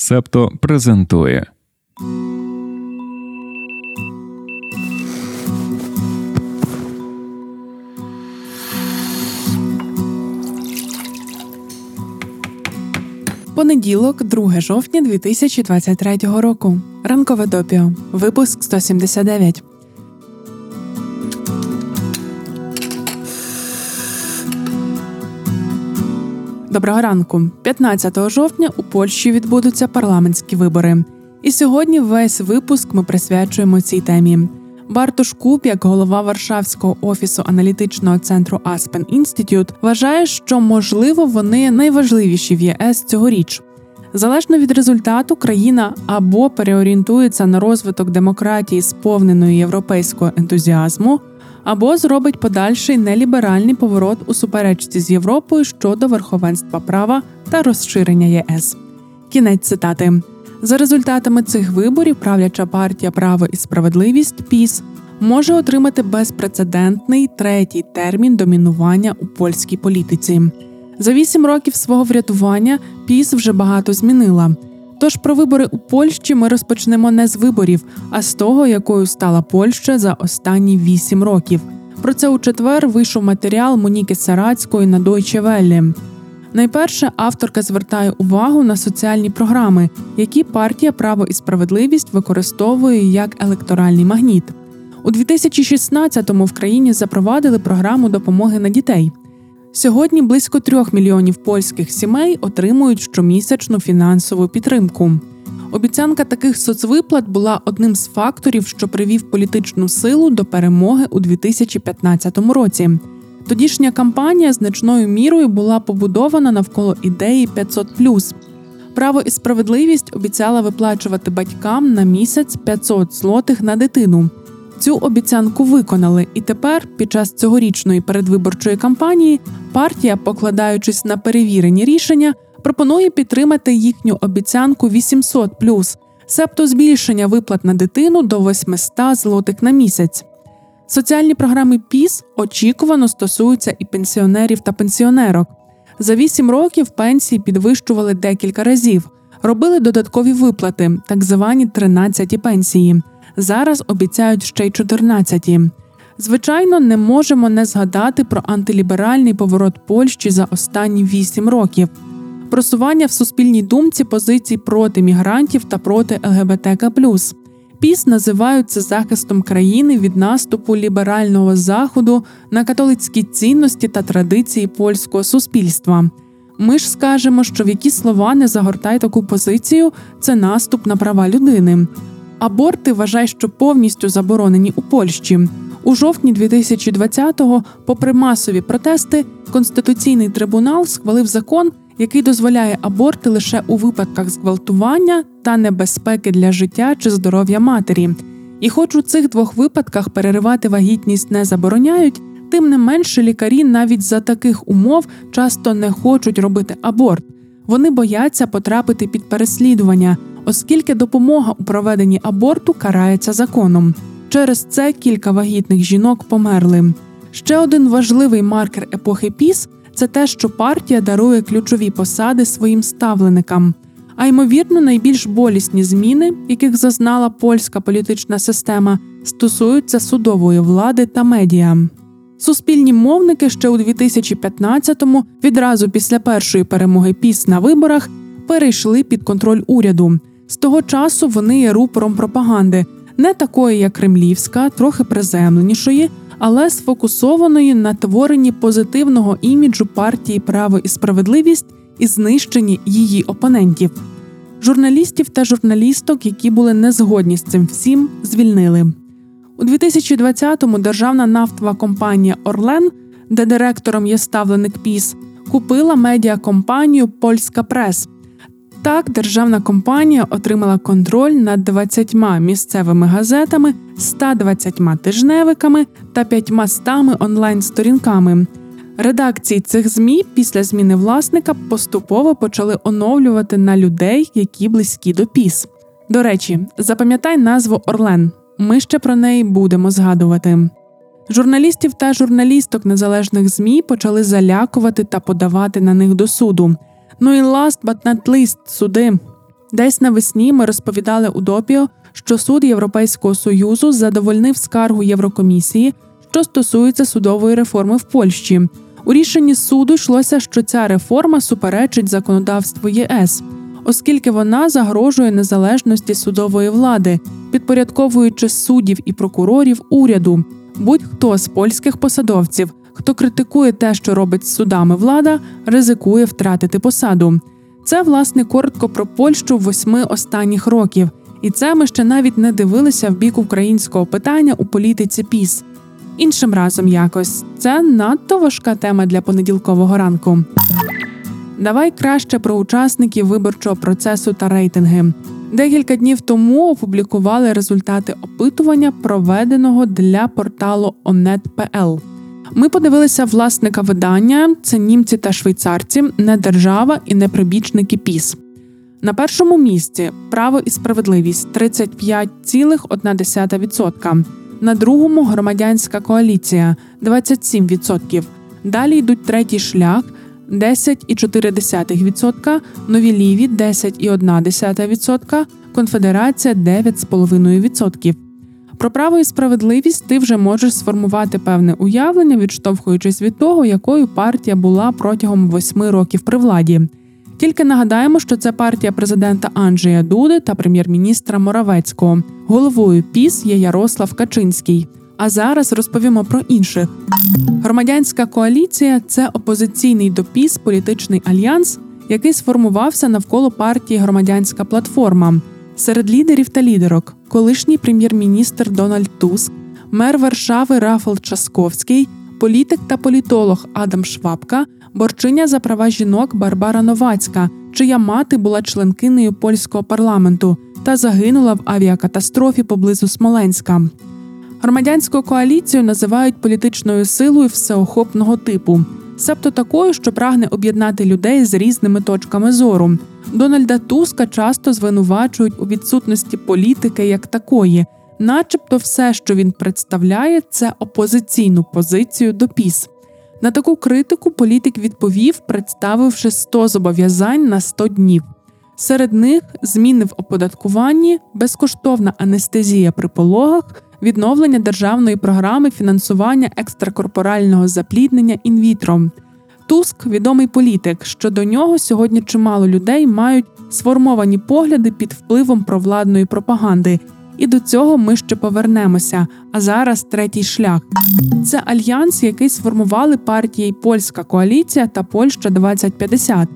Себто презентує. Понеділок, 2 жовтня 2023 року. Ранкове допіо. Випуск 179. Доброго ранку. 15 жовтня у Польщі відбудуться парламентські вибори. І сьогодні весь випуск ми присвячуємо цій темі. Бартош Куб, як голова Варшавського офісу аналітичного центру Aspen Institut, вважає, що, можливо, вони найважливіші в ЄС цьогоріч. Залежно від результату, країна або переорієнтується на розвиток демократії, сповненої європейського ентузіазму, або зробить подальший неліберальний поворот у суперечці з Європою щодо верховенства права та розширення ЄС. Кінець цитати. За результатами цих виборів правляча партія «Право і справедливість» ПіС може отримати безпрецедентний третій термін домінування у польській політиці. За 8 років свого врятування ПіС вже багато змінила. Тож про вибори у Польщі ми розпочнемо не з виборів, а з того, якою стала Польща за останні 8 років. Про це у четвер вийшов матеріал Моніки Сарацької на Deutsche Welle. Найперше, авторка звертає увагу на соціальні програми, які партія «Право і справедливість» використовує як електоральний магніт. У 2016-му в країні запровадили програму «Допомоги на дітей». Сьогодні близько 3 мільйонів польських сімей отримують щомісячну фінансову підтримку. Обіцянка таких соцвиплат була одним з факторів, що привів політичну силу до перемоги у 2015 році. Тодішня кампанія значною мірою була побудована навколо ідеї 500+. «Право і справедливість» обіцяла виплачувати батькам на місяць 500 злотих на дитину. Цю обіцянку виконали, і тепер, під час цьогорічної передвиборчої кампанії, партія, покладаючись на перевірені рішення, пропонує підтримати їхню обіцянку 800+, себто збільшення виплат на дитину до 800 злотих на місяць. Соціальні програми ПіС очікувано стосуються і пенсіонерів та пенсіонерок. За 8 років пенсії підвищували декілька разів, робили додаткові виплати, так звані 13-ті пенсії. Зараз обіцяють ще й 14-ті. Звичайно, не можемо не згадати про антиліберальний поворот Польщі за останні 8 років. Просування в суспільній думці позицій проти мігрантів та проти ЛГБТК+. ПіС називають це захистом країни від наступу ліберального Заходу на католицькі цінності та традиції польського суспільства. Ми ж скажемо, що в які слова не загортай таку позицію – це наступ на права людини. Аборти, вважай, що повністю заборонені у Польщі. У жовтні 2020-го, попри масові протести, Конституційний трибунал схвалив закон, який дозволяє аборти лише у випадках зґвалтування та небезпеки для життя чи здоров'я матері. І хоч у цих 2 випадках переривати вагітність не забороняють, тим не менше лікарі навіть за таких умов часто не хочуть робити аборт. Вони бояться потрапити під переслідування, оскільки допомога у проведенні аборту карається законом. Через це кілька вагітних жінок померли. Ще один важливий маркер епохи ПіС – це те, що партія дарує ключові посади своїм ставленикам. А ймовірно, найбільш болісні зміни, яких зазнала польська політична система, стосуються судової влади та медіа. Суспільні мовники ще у 2015-му, відразу після першої перемоги ПіС на виборах, перейшли під контроль уряду. З того часу вони є рупором пропаганди, не такої, як кремлівська, трохи приземленішої, але сфокусованої на творенні позитивного іміджу партії «Право і справедливість» і знищенні її опонентів. Журналістів та журналісток, які були незгодні з цим всім, звільнили. У 2020-му державна нафтова компанія «Орлен», де директором є ставленик ПіС, купила медіакомпанію «Полска Прес». Так, державна компанія отримала контроль над 20 місцевими газетами, 120 тижневиками та 500 онлайн-сторінками. Редакції цих ЗМІ після зміни власника поступово почали оновлювати на людей, які близькі до ПіС. До речі, запам'ятай назву «Орлен». Ми ще про неї будемо згадувати. Журналістів та журналісток незалежних ЗМІ почали залякувати та подавати на них до суду. Ну і last but not least – суди. Десь навесні ми розповідали у допіо, що суд Європейського Союзу задовольнив скаргу Єврокомісії, що стосується судової реформи в Польщі. У рішенні суду йшлося, що ця реформа суперечить законодавству ЄС, оскільки вона загрожує незалежності судової влади, підпорядковуючи суддів і прокурорів уряду. Будь-хто з польських посадовців, хто критикує те, що робить з судами влада, ризикує втратити посаду. Це, власне, коротко про Польщу 8 останніх років. І це ми ще навіть не дивилися в бік українського питання у політиці ПіС. Іншим разом якось. Це надто важка тема для понеділкового ранку. Давай краще про учасників виборчого процесу та рейтинги. Декілька днів тому опублікували результати опитування, проведеного для порталу Onet.pl. Ми подивилися власника видання – це німці та швейцарці, не держава і не прибічники ПіС. На першому місці «Право і справедливість» – 35,1%. На другому – «Громадянська коаліція» – 27%. Далі йдуть «Третій шлях» – 10,4%, «Нові Ліві» – 10,1%, «Конфедерація» – 9,5%. Про «Право і справедливість» ти вже можеш сформувати певне уявлення, відштовхуючись від того, якою партія була протягом 8 років при владі. Тільки нагадаємо, що це партія президента Анджея Дуди та прем'єр-міністра Моравецького. Головою ПіС є Ярослав Качинський. А зараз розповімо про інших. Громадянська коаліція – це опозиційний до ПіС політичний альянс, який сформувався навколо партії «Громадянська платформа». Серед лідерів та лідерок – колишній прем'єр-міністр Дональд Туск, мер Варшави Рафал Часковський, політик та політолог Адам Швабка, борчиня за права жінок Барбара Новацька, чия мати була членкинею польського парламенту та загинула в авіакатастрофі поблизу Смоленська. Громадянську коаліцію називають політичною силою всеохопного типу, себто такою, що прагне об'єднати людей з різними точками зору. Дональда Туска часто звинувачують у відсутності політики як такої, начебто все, що він представляє, це опозиційну позицію до ПіС. На таку критику політик відповів, представивши 100 зобов'язань на 100 днів. Серед них зміни в оподаткуванні, безкоштовна анестезія при пологах, відновлення державної програми фінансування екстракорпорального запліднення інвітром. Туск – відомий політик, що до нього сьогодні чимало людей мають сформовані погляди під впливом провладної пропаганди. І до цього ми ще повернемося. А зараз «Третій шлях». Це альянс, який сформували партії «Польська коаліція» та «Польща 2050».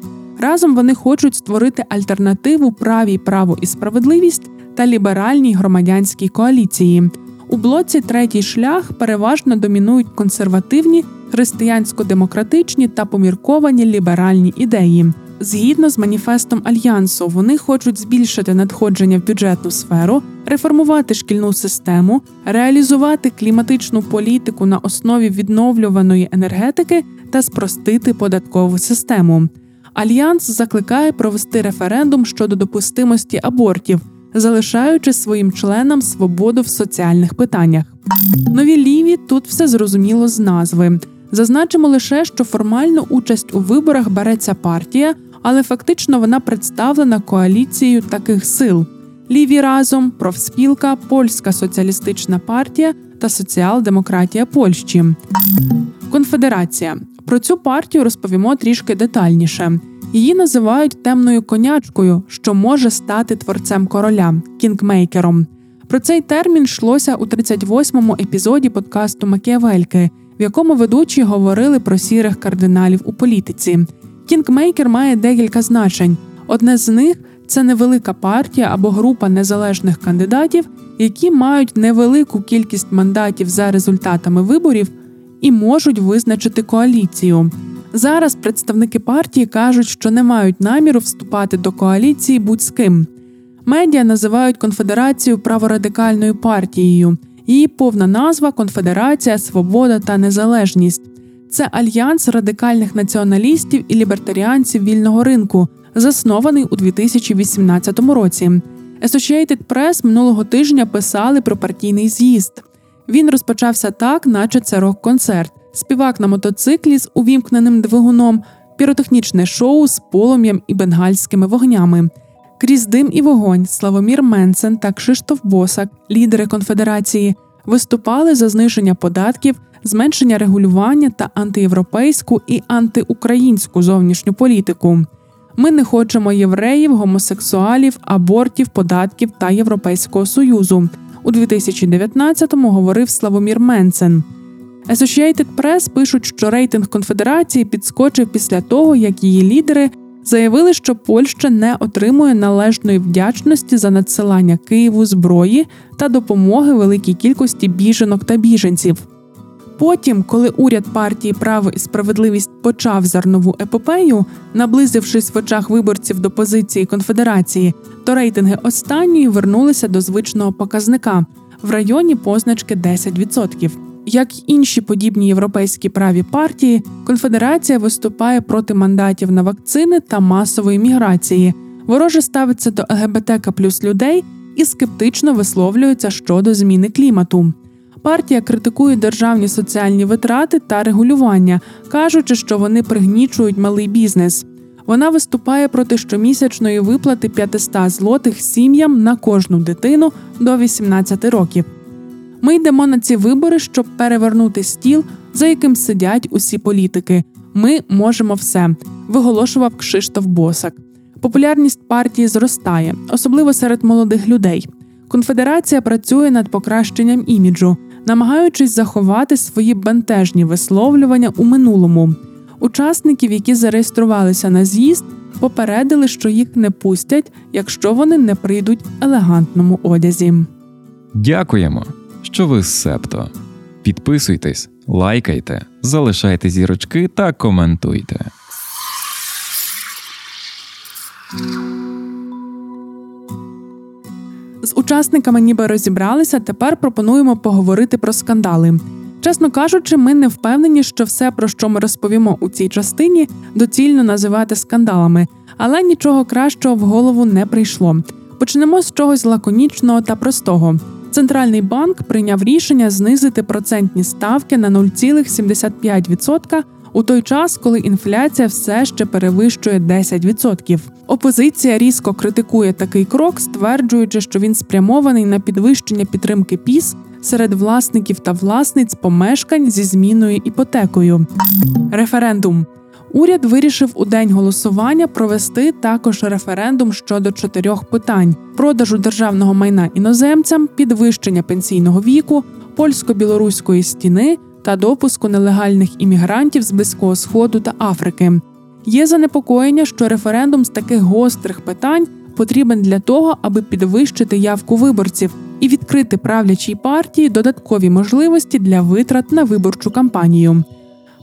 Разом вони хочуть створити альтернативу правій «Право і справедливість» та ліберальній громадянській коаліції. У блоці «Третій шлях» переважно домінують консервативні, християнсько-демократичні та помірковані ліберальні ідеї. Згідно з маніфестом Альянсу, вони хочуть збільшити надходження в бюджетну сферу, реформувати шкільну систему, реалізувати кліматичну політику на основі відновлюваної енергетики та спростити податкову систему. Альянс закликає провести референдум щодо допустимості абортів, залишаючи своїм членам свободу в соціальних питаннях. «Нові ліві» – тут все зрозуміло з назви. Зазначимо лише, що формально участь у виборах береться партія, але фактично вона представлена коаліцією таких сил. «Ліві разом», «Профспілка», «Польська соціалістична партія» та «Соціал-демократія Польщі». «Конфедерація». Про цю партію розповімо трішки детальніше. Її називають темною конячкою, що може стати творцем короля – кінгмейкером. Про цей термін йшлося у 38-му епізоді подкасту «Макія Велький», в якому ведучі говорили про сірих кардиналів у політиці. Кінгмейкер має декілька значень. Одне з них – це невелика партія або група незалежних кандидатів, які мають невелику кількість мандатів за результатами виборів і можуть визначити коаліцію. Зараз представники партії кажуть, що не мають наміру вступати до коаліції будь з ким. Медіа називають конфедерацію праворадикальною партією. Її повна назва – «Конфедерація, свобода та незалежність». Це альянс радикальних націоналістів і лібертаріанців вільного ринку, заснований у 2018 році. Associated Press минулого тижня писали про партійний з'їзд. Він розпочався так, наче це рок-концерт. Співак на мотоциклі з увімкненим двигуном, піротехнічне шоу з полум'ям і бенгальськими вогнями. Крізь дим і вогонь Славомір Менцен та Крzysztof Босак, лідери Конфедерації, виступали за зниження податків, зменшення регулювання та антиєвропейську і антиукраїнську зовнішню політику. Ми не хочемо євреїв, гомосексуалів, абортів, податків та Європейського Союзу. У 2019-му говорив Славомір Менцен. Associated Press пишуть, що рейтинг Конфедерації підскочив після того, як її лідери заявили, що Польща не отримує належної вдячності за надсилання Києву зброї та допомоги великій кількості біженок та біженців. Потім, коли уряд партії «Право і справедливість» почав зернову епопею, наблизившись в очах виборців до позиції Конфедерації, то рейтинги останньої вернулися до звичного показника – в районі позначки 10%. Як й інші подібні європейські праві партії, Конфедерація виступає проти мандатів на вакцини та масової міграції, вороже ставиться до ЛГБТК плюс людей і скептично висловлюється щодо зміни клімату. Партія критикує державні соціальні витрати та регулювання, кажучи, що вони пригнічують малий бізнес. Вона виступає проти щомісячної виплати 500 злотих сім'ям на кожну дитину до 18 років. Ми йдемо на ці вибори, щоб перевернути стіл, за яким сидять усі політики. Ми можемо все, виголошував Крzysztof Босак. Популярність партії зростає, особливо серед молодих людей. Конфедерація працює над покращенням іміджу, намагаючись заховати свої бентежні висловлювання у минулому. Учасників, які зареєструвалися на з'їзд, попередили, що їх не пустять, якщо вони не прийдуть в елегантному одязі. Дякуємо, що ви з Себто. Підписуйтесь, лайкайте, залишайте зірочки та коментуйте. З учасниками ніби розібралися, тепер пропонуємо поговорити про скандали. Чесно кажучи, ми не впевнені, що все, про що ми розповімо у цій частині, доцільно називати скандалами. Але нічого кращого в голову не прийшло. Почнемо з чогось лаконічного та простого. Центральний банк прийняв рішення знизити процентні ставки на 0,75% у той час, коли інфляція все ще перевищує 10%. Опозиція різко критикує такий крок, стверджуючи, що він спрямований на підвищення підтримки ПІС серед власників та власниць помешкань зі змінною іпотекою. Референдум. Уряд вирішив у день голосування провести також референдум щодо 4 питань – продажу державного майна іноземцям, підвищення пенсійного віку, польсько-білоруської стіни та допуску нелегальних іммігрантів з Близького Сходу та Африки. Є занепокоєння, що референдум з таких гострих питань потрібен для того, аби підвищити явку виборців і відкрити правлячій партії додаткові можливості для витрат на виборчу кампанію.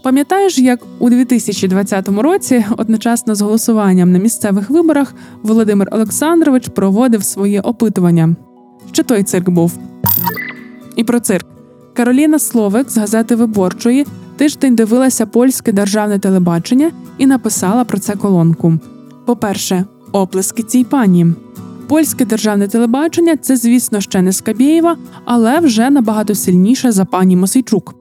Пам'ятаєш, як у 2020 році одночасно з голосуванням на місцевих виборах Володимир Олександрович проводив своє опитування? Ще той цирк був. І про цирк. Кароліна Словик з газети «Виборчої» тиждень дивилася польське державне телебачення і написала про це колонку. По-перше, оплески цій пані. Польське державне телебачення – це, звісно, ще не Скабєєва, але вже набагато сильніше за пані Мосійчук.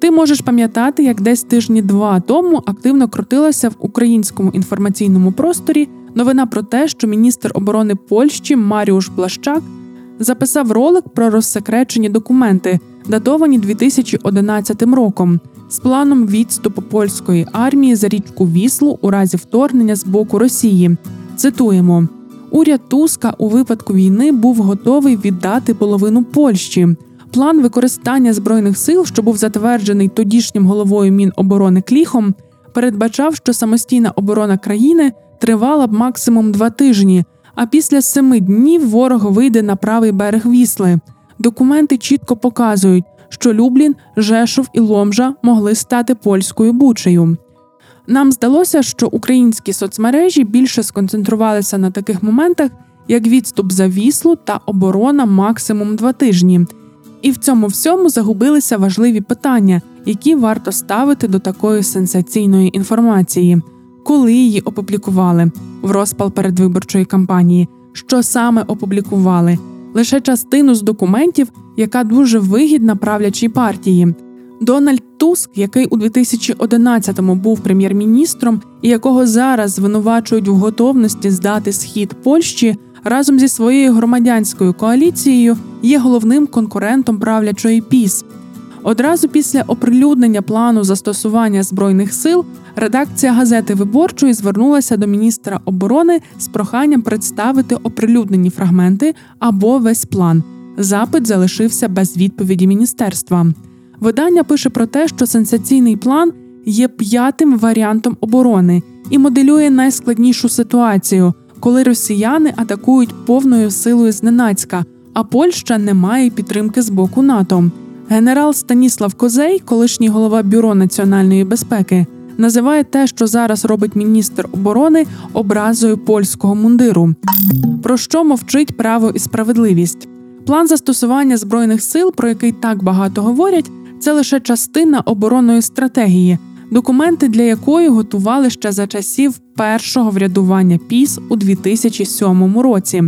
Ти можеш пам'ятати, як десь тижні 2 тому активно крутилася в українському інформаційному просторі новина про те, що міністр оборони Польщі Маріуш Блашчак записав ролик про розсекречені документи, датовані 2011 роком, з планом відступу польської армії за річку Віслу у разі вторгнення з боку Росії. Цитуємо: «Уряд Туска у випадку війни був готовий віддати половину Польщі. План використання Збройних сил, що був затверджений тодішнім головою Міноборони Кліхом, передбачав, що самостійна оборона країни тривала б максимум 2 тижні, а після 7 днів ворог вийде на правий берег Вісли. Документи чітко показують, що Люблін, Жешов і Ломжа могли стати польською Бучею». Нам здалося, що українські соцмережі більше сконцентрувалися на таких моментах, як відступ за Віслу та оборона максимум 2 тижні. І в цьому всьому загубилися важливі питання, які варто ставити до такої сенсаційної інформації. Коли її опублікували? В розпал передвиборчої кампанії. Що саме опублікували? Лише частину з документів, яка дуже вигідна правлячій партії. Дональд Туск, який у 2011-му був прем'єр-міністром і якого зараз звинувачують в готовності здати схід Польщі, разом зі своєю громадянською коаліцією є головним конкурентом правлячої ПіС. Одразу після оприлюднення плану застосування Збройних сил редакція газети «Виборчої» звернулася до міністра оборони з проханням представити оприлюднені фрагменти або весь план. Запит залишився без відповіді міністерства. Видання пише про те, що сенсаційний план є 5-м варіантом оборони і моделює найскладнішу ситуацію, коли росіяни атакують повною силою зненацька, а Польща не має підтримки з боку НАТО. Генерал Станіслав Козей, колишній голова Бюро національної безпеки, називає те, що зараз робить міністр оборони, образою польського мундиру. Про що мовчить право і справедливість? План застосування Збройних сил, про який так багато говорять, це лише частина оборонної стратегії, документи для якої готували ще за часів першого врядування ПіС у 2007 році.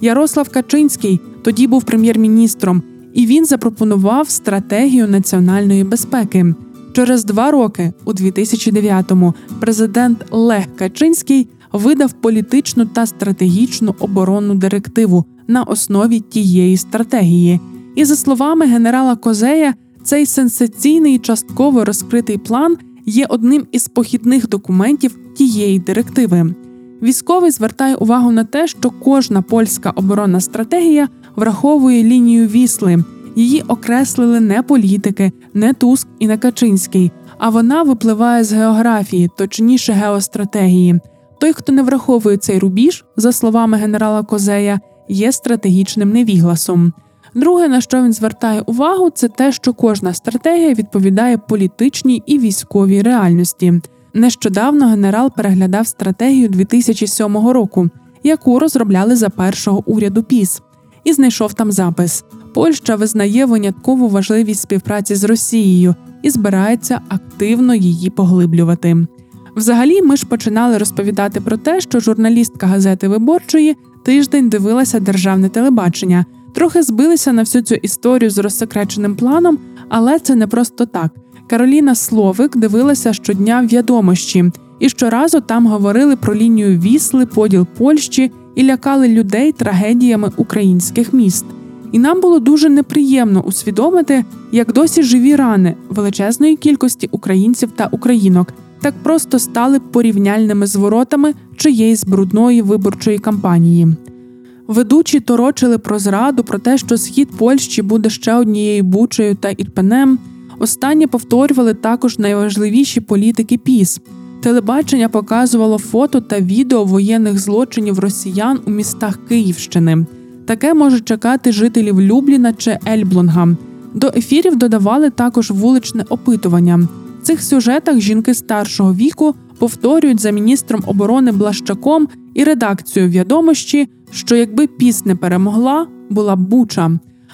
Ярослав Качинський тоді був прем'єр-міністром, і він запропонував стратегію національної безпеки. Через 2 роки, у 2009-му, президент Лех Качинський видав політичну та стратегічну оборонну директиву на основі тієї стратегії. І за словами генерала Козея, цей сенсаційний частково розкритий план є одним із похідних документів тієї директиви. Військовий звертає увагу на те, що кожна польська оборонна стратегія враховує лінію Вісли. Її окреслили не політики, не Туск і не Качинський, а вона випливає з географії, точніше геостратегії. Той, хто не враховує цей рубіж, за словами генерала Козея, є стратегічним невігласом. Друге, на що він звертає увагу, це те, що кожна стратегія відповідає політичній і військовій реальності. Нещодавно генерал переглядав стратегію 2007 року, яку розробляли за першого уряду ПіС, і знайшов там запис: «Польща визнає виняткову важливість співпраці з Росією і збирається активно її поглиблювати». Взагалі, ми ж починали розповідати про те, що журналістка газети «Виборчої» тиждень дивилася державне телебачення. Трохи збилися на всю цю історію з розсекреченим планом, але це не просто так. Кароліна Словик дивилася щодня «Відомощі», і щоразу там говорили про лінію Вісли, поділ Польщі і лякали людей трагедіями українських міст. І нам було дуже неприємно усвідомити, як досі живі рани величезної кількості українців та українок так просто стали порівняльними зворотами чиєїсь брудної виборчої кампанії. Ведучі торочили про зраду, про те, що схід Польщі буде ще однією Бучею та Ірпенем. Останнє повторювали також найважливіші політики ПіС. Телебачення показувало фото та відео воєнних злочинів росіян у містах Київщини. Таке може чекати жителів Любліна чи Ельблонга. До ефірів додавали також вуличне опитування. В цих сюжетах жінки старшого віку повторюють за міністром оборони Блашчаком і редакцією «Відомощі», що якби ПіС не перемогла, була б Буча.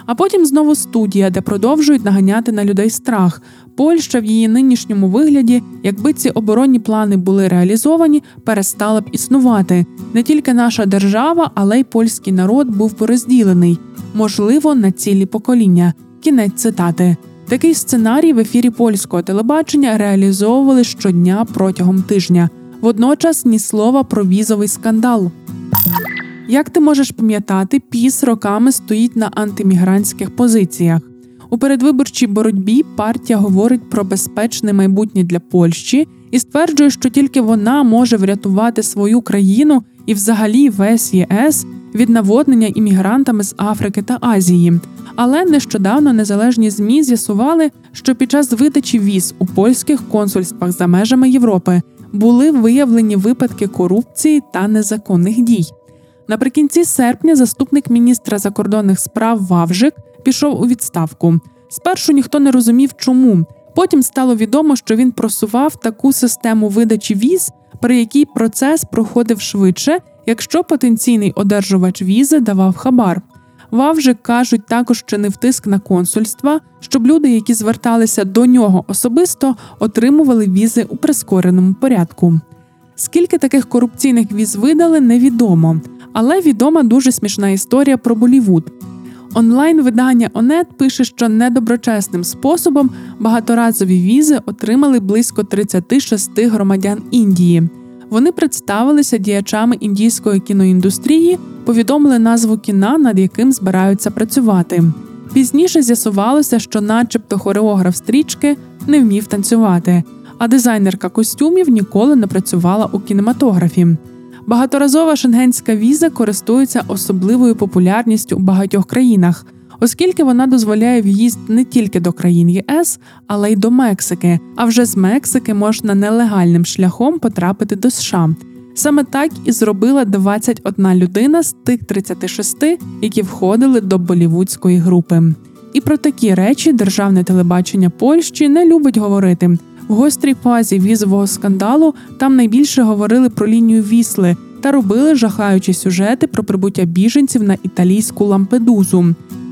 А потім знову студія, де продовжують наганяти на людей страх. Польща в її нинішньому вигляді, якби ці оборонні плани були реалізовані, перестала б існувати. Не тільки наша держава, але й польський народ був би розділений. Можливо, на цілі покоління. Кінець цитати. Такий сценарій в ефірі польського телебачення реалізовували щодня протягом тижня. Водночас ні слова про візовий скандал. Як ти можеш пам'ятати, ПіС роками стоїть на антимігрантських позиціях. У передвиборчій боротьбі партія говорить про безпечне майбутнє для Польщі і стверджує, що тільки вона може врятувати свою країну і взагалі весь ЄС від наводнення іммігрантами з Африки та Азії. Але нещодавно незалежні ЗМІ з'ясували, що під час видачі віз у польських консульствах за межами Європи були виявлені випадки корупції та незаконних дій. Наприкінці серпня заступник міністра закордонних справ Вавжик пішов у відставку. Спершу ніхто не розумів, чому. Потім стало відомо, що він просував таку систему видачі віз, при якій процес проходив швидше, якщо потенційний одержувач візи давав хабар. Вавжик, кажуть, також чинив тиск на консульства, щоб люди, які зверталися до нього особисто, отримували візи у прискореному порядку. Скільки таких корупційних віз видали, невідомо. Але відома дуже смішна історія про Болівуд. Онлайн-видання Онет пише, що недоброчесним способом багаторазові візи отримали близько 36 громадян Індії. Вони представилися діячами індійської кіноіндустрії, повідомили назву кіна, над яким збираються працювати. Пізніше з'ясувалося, що начебто хореограф стрічки не вмів танцювати, а дизайнерка костюмів ніколи не працювала у кінематографі. Багаторазова шенгенська віза користується особливою популярністю у багатьох країнах, оскільки вона дозволяє в'їзд не тільки до країн ЄС, але й до Мексики, а вже з Мексики можна нелегальним шляхом потрапити до США. Саме так і зробила 21 людина з тих 36, які входили до болівудської групи. І про такі речі державне телебачення Польщі не любить говорити. В гострій фазі візового скандалу там найбільше говорили про лінію Вісли та робили жахаючі сюжети про прибуття біженців на італійську Лампедузу.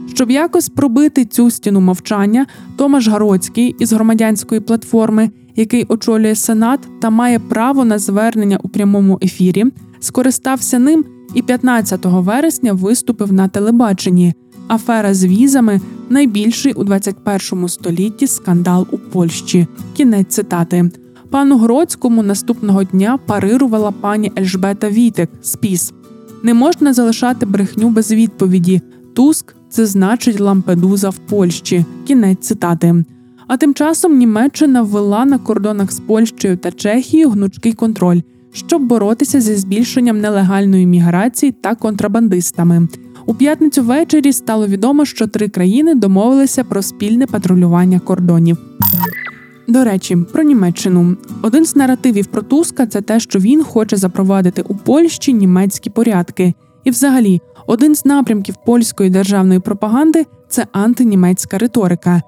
Щоб якось пробити цю стіну мовчання, Томаш Гароцький із Громадянської платформи, який очолює Сенат та має право на звернення у прямому ефірі, скористався ним і 15 вересня виступив на телебаченні. Афера з візами – найбільший у 21 столітті скандал у Польщі. Кінець цитати. Пану Гроцькому наступного дня парирувала пані Ельжбета Вітек з ПіС. Не можна залишати брехню без відповіді. Туск – це значить Лампедуза в Польщі. Кінець цитати. А тим часом Німеччина ввела на кордонах з Польщею та Чехією гнучкий контроль, щоб боротися зі збільшенням нелегальної міграції та контрабандистами. У п'ятницю ввечері стало відомо, що 3 країни домовилися про спільне патрулювання кордонів. До речі, про Німеччину. Один з наративів про Туска – це те, що він хоче запровадити у Польщі німецькі порядки. І взагалі, один з напрямків польської державної пропаганди – це антинімецька риторика.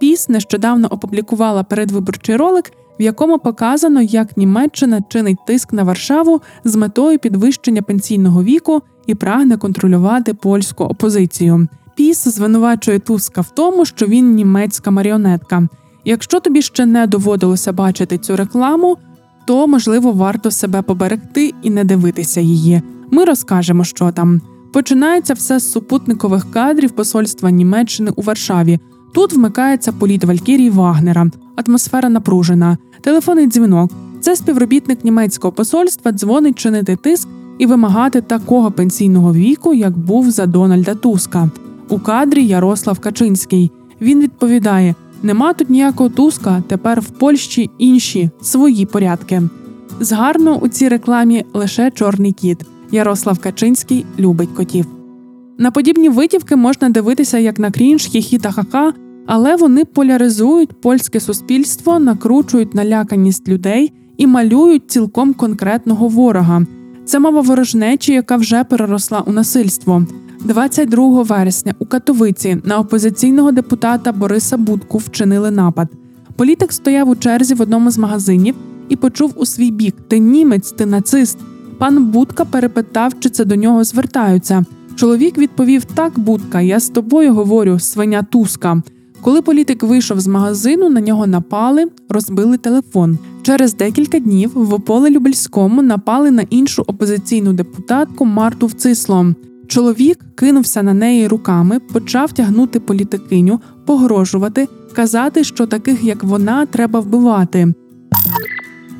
ПіС нещодавно опублікувала передвиборчий ролик, в якому показано, як Німеччина чинить тиск на Варшаву з метою підвищення пенсійного віку і прагне контролювати польську опозицію. ПіС звинувачує Туска в тому, що він німецька маріонетка. Якщо тобі ще не доводилося бачити цю рекламу, то, можливо, варто себе поберегти і не дивитися її. Ми розкажемо, що там. Починається все з супутникових кадрів посольства Німеччини у Варшаві. Тут вмикається політ Валькірії Вагнера. Атмосфера напружена. Телефонний дзвінок. Це співробітник німецького посольства дзвонить чинити тиск і вимагати такого пенсійного віку, як був за Дональда Туска. У кадрі Ярослав Качинський. Він відповідає: «Нема тут ніякого Туска, тепер в Польщі інші, свої порядки». Згарно у цій рекламі лише чорний кіт. Ярослав Качинський любить котів. На подібні витівки можна дивитися як на крінж, хі-хі та ха-ха, але вони поляризують польське суспільство, накручують наляканість людей і малюють цілком конкретного ворога. Це мова ворожнечі, яка вже переросла у насильство. 22 вересня у Катовиці на опозиційного депутата Бориса Будку вчинили напад. Політик стояв у черзі в одному з магазинів і почув у свій бік: «Ти німець, ти нацист». Пан Будка перепитав, чи це до нього звертаються. Чоловік відповів: «Так, Будка, я з тобою говорю, свиня Туска». Коли політик вийшов з магазину, на нього напали, розбили телефон. Через декілька днів в Ополе-Любельському напали на іншу опозиційну депутатку Марту Вцисло. Чоловік кинувся на неї руками, почав тягнути політикиню, погрожувати, казати, що таких, як вона, треба вбивати.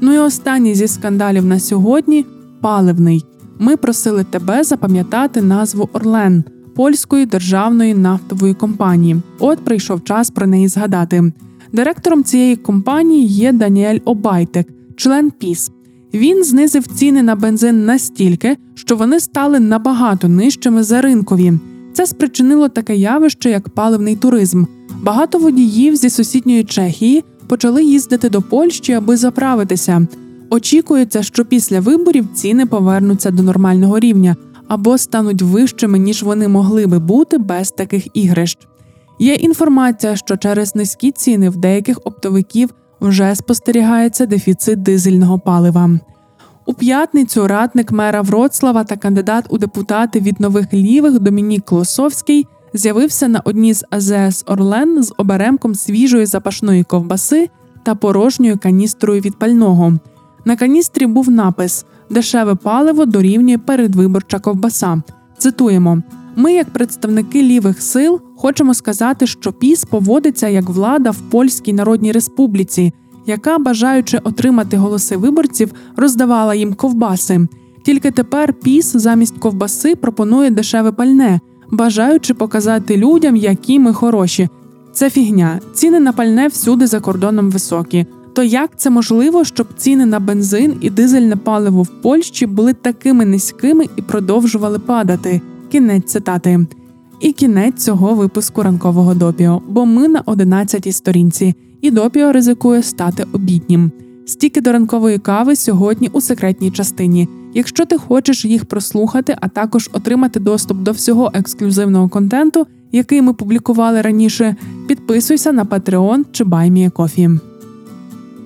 Ну і останній зі скандалів на сьогодні – паливний. Ми просили тебе запам'ятати назву «Орлен» – польської державної нафтової компанії. От прийшов час про неї згадати. Директором цієї компанії є Даніель Обайтек, член ПіС. Він знизив ціни на бензин настільки, що вони стали набагато нижчими за ринкові. Це спричинило таке явище, як паливний туризм. Багато водіїв зі сусідньої Чехії почали їздити до Польщі, аби заправитися. – Очікується, що після виборів ціни повернуться до нормального рівня або стануть вищими, ніж вони могли би бути без таких ігрищ. Є інформація, що через низькі ціни в деяких оптовиків вже спостерігається дефіцит дизельного палива. У п'ятницю радник мера Вроцлава та кандидат у депутати від Нових Лівих Домінік Лосовський з'явився на одній з АЗС «Орлен» з оберемком свіжої запашної ковбаси та порожньою каністрою від пального. На каністрі був напис: «Дешеве паливо дорівнює передвиборча ковбаса». Цитуємо: Ми, як представники лівих сил, хочемо сказати, що ПіС поводиться як влада в Польській Народній Республіці, яка, бажаючи отримати голоси виборців, роздавала їм ковбаси. Тільки тепер ПіС замість ковбаси пропонує дешеве пальне, бажаючи показати людям, які ми хороші. Це фігня. Ціни на пальне всюди за кордоном високі. То як це можливо, щоб ціни на бензин і дизельне паливо в Польщі були такими низькими і продовжували падати? Кінець цитати. І кінець цього випуску ранкового допіо, бо ми на 11-й сторінці, і допіо ризикує стати обіднім. Стіки до ранкової кави сьогодні у секретній частині. Якщо ти хочеш їх прослухати, а також отримати доступ до всього ексклюзивного контенту, який ми публікували раніше, підписуйся на Patreon чи BuyMeACoffee.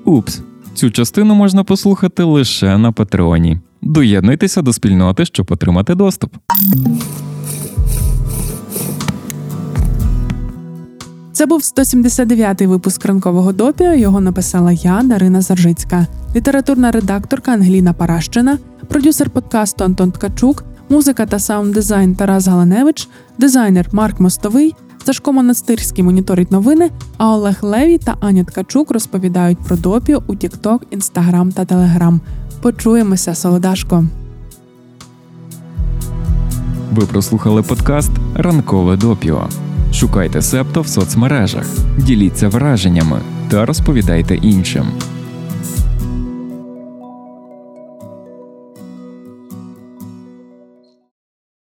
Упс, цю частину можна послухати лише на Патреоні. Доєднуйтеся до спільноти, щоб отримати доступ. Це був 179-й випуск ранкового допіо, його написала я, Дарина Заржицька, літературна редакторка Ангеліна Паращина, продюсер подкасту Антон Ткачук, музика та саунд-дизайн Тарас Галаневич, дизайнер Марк Мостовий, Сашко Монастирський моніторить новини, а Олег Левій та Аня Ткачук розповідають про допіо у TikTok, Instagram та Telegram. Почуємося, солодашко! Ви прослухали подкаст «Ранкове допіо». Шукайте Себто в соцмережах, діліться враженнями та розповідайте іншим.